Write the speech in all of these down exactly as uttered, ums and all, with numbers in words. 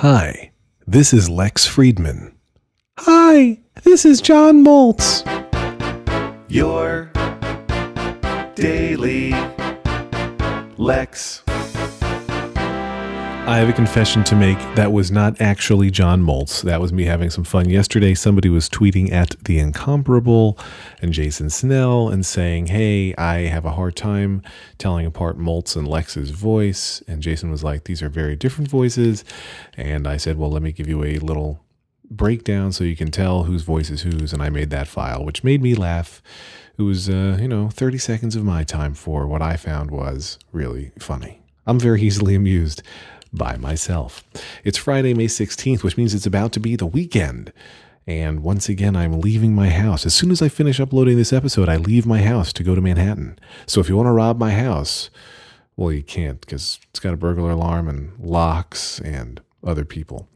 Hi, this is Lex Friedman. Hi, this is John Moltz. Your daily Lex. I have a confession to make. That was not actually John Moltz. That was me having some fun yesterday. Somebody was tweeting at The Incomparable and Jason Snell and saying, hey, I have a hard time telling apart Moltz and Lex's voice. And Jason was like, these are very different voices. And I said, well, let me give you a little breakdown so you can tell whose voice is whose. And I made that file, which made me laugh. It was, uh, you know, thirty seconds of my time for what I found was really funny. I'm very easily amused. By myself. It's Friday, May sixteenth, which means it's about to be the weekend. And once again, I'm leaving my house. As soon as I finish uploading this episode, I leave my house to go to Manhattan. So if you want to rob my house, well, you can't because it's got a burglar alarm and locks and other people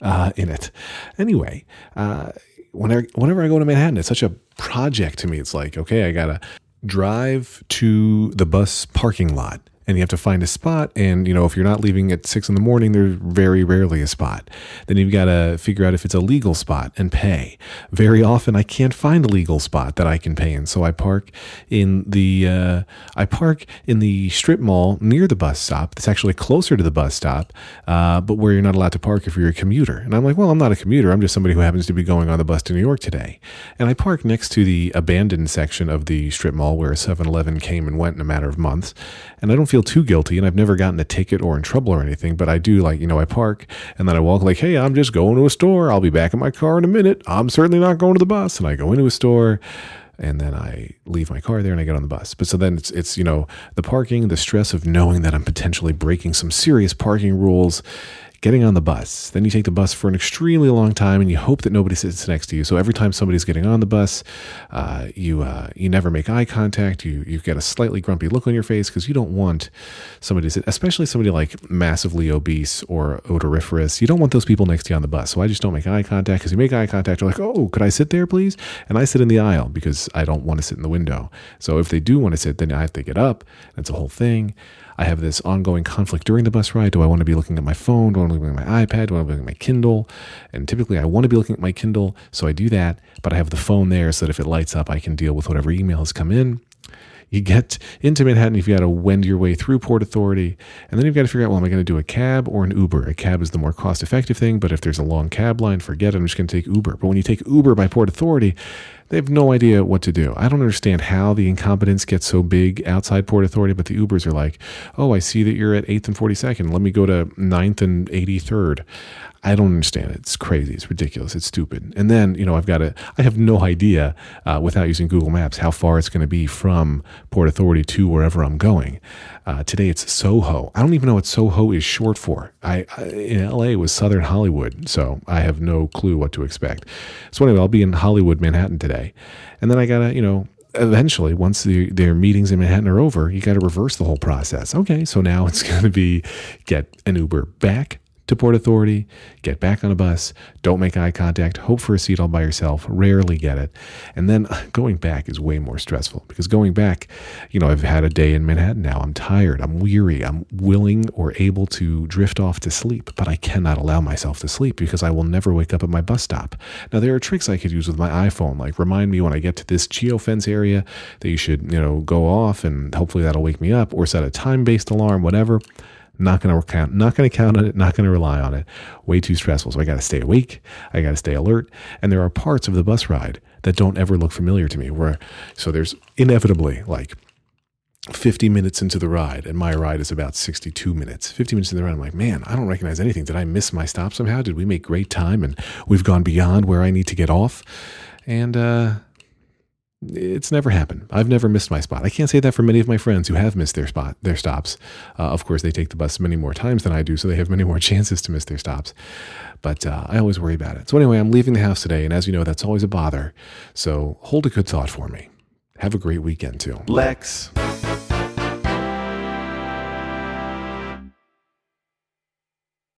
uh, in it. Anyway, uh, whenever, whenever I go to Manhattan, it's such a project to me. It's like, okay, I got to drive to the bus parking lot. And you have to find a spot. And, you know, if you're not leaving at six in the morning, there's very rarely a spot. Then you've got to figure out if it's a legal spot and pay. Very often I can't find a legal spot that I can pay in. So I park in the, uh, I park in the strip mall near the bus stop. That's actually closer to the bus stop, uh, but where you're not allowed to park if you're a commuter. And I'm like, well, I'm not a commuter. I'm just somebody who happens to be going on the bus to New York today. And I park next to the abandoned section of the strip mall where a seven eleven came and went in a matter of months. And I don't feel too guilty, and I've never gotten a ticket or in trouble or anything, but I do, like, you know, I park and then I walk like, hey, I'm just going to a store. I'll be back in my car in a minute. I'm certainly not going to the bus. And I go into a store and then I leave my car there and I get on the bus. But so then it's, it's, you know, the parking, the stress of knowing that I'm potentially breaking some serious parking rules, getting on the bus. Then you take the bus for an extremely long time and you hope that nobody sits next to you. So every time somebody's getting on the bus, uh, you uh, you never make eye contact. You you get a slightly grumpy look on your face because you don't want somebody to sit, especially somebody like massively obese or odoriferous. You don't want those people next to you on the bus. So I just don't make eye contact because you make eye contact. You're like, oh, could I sit there, please? And I sit in the aisle because I don't want to sit in the window. So if they do want to sit, then I have to get up. That's a whole thing. I have this ongoing conflict during the bus ride. Do I want to be looking at my phone? Do I want to be looking at my iPad? Do I want to be looking at my Kindle? And typically I want to be looking at my Kindle, so I do that, but I have the phone there so that if it lights up, I can deal with whatever email has come in. You get into Manhattan, you've got to wend your way through Port Authority, and then you've got to figure out, well, am I going to do a cab or an Uber? A cab is the more cost-effective thing, but if there's a long cab line, forget it, I'm just going to take Uber. But when you take Uber by Port Authority, they have no idea what to do. I don't understand how the incompetence gets so big outside Port Authority, but the Ubers are like, oh, I see that you're at eighth and forty-second. Let me go to ninth and eighty-third. I don't understand it. It's crazy. It's ridiculous. It's stupid. And then, you know, I've got to, I have no idea uh, without using Google Maps how far it's going to be from Port Authority to wherever I'm going. Uh, today it's Soho. I don't even know what Soho is short for. I, I in L A it was Southern Hollywood, so I have no clue what to expect. So anyway, I'll be in Hollywood, Manhattan today. And then I got to, you know, eventually once the, their meetings in Manhattan are over, you got to reverse the whole process. Okay. So now it's going to be get an Uber back to Port Authority, get back on a bus, don't make eye contact, hope for a seat all by yourself, rarely get it. And then going back is way more stressful because going back, you know, I've had a day in Manhattan now. I'm tired. I'm weary. I'm willing or able to drift off to sleep, but I cannot allow myself to sleep because I will never wake up at my bus stop. Now, there are tricks I could use with my iPhone, like remind me when I get to this geofence area that you should, you know, go off and hopefully that'll wake me up or set a time-based alarm, whatever. Not going to count, not going to count on it, not going to rely on it. Way too stressful. So I got to stay awake. I got to stay alert. And there are parts of the bus ride that don't ever look familiar to me where, so there's inevitably like fifty minutes into the ride and my ride is about sixty-two minutes, fifty minutes into the ride. I'm like, man, I don't recognize anything. Did I miss my stop somehow? Did we make great time? And we've gone beyond where I need to get off. And, uh, it's never happened. I've never missed my spot. I can't say that for many of my friends who have missed their spot, their stops. Uh, of course, they take the bus many more times than I do, so they have many more chances to miss their stops. But uh, I always worry about it. So anyway, I'm leaving the house today, and as you know, that's always a bother. So hold a good thought for me. Have a great weekend, too. Lex.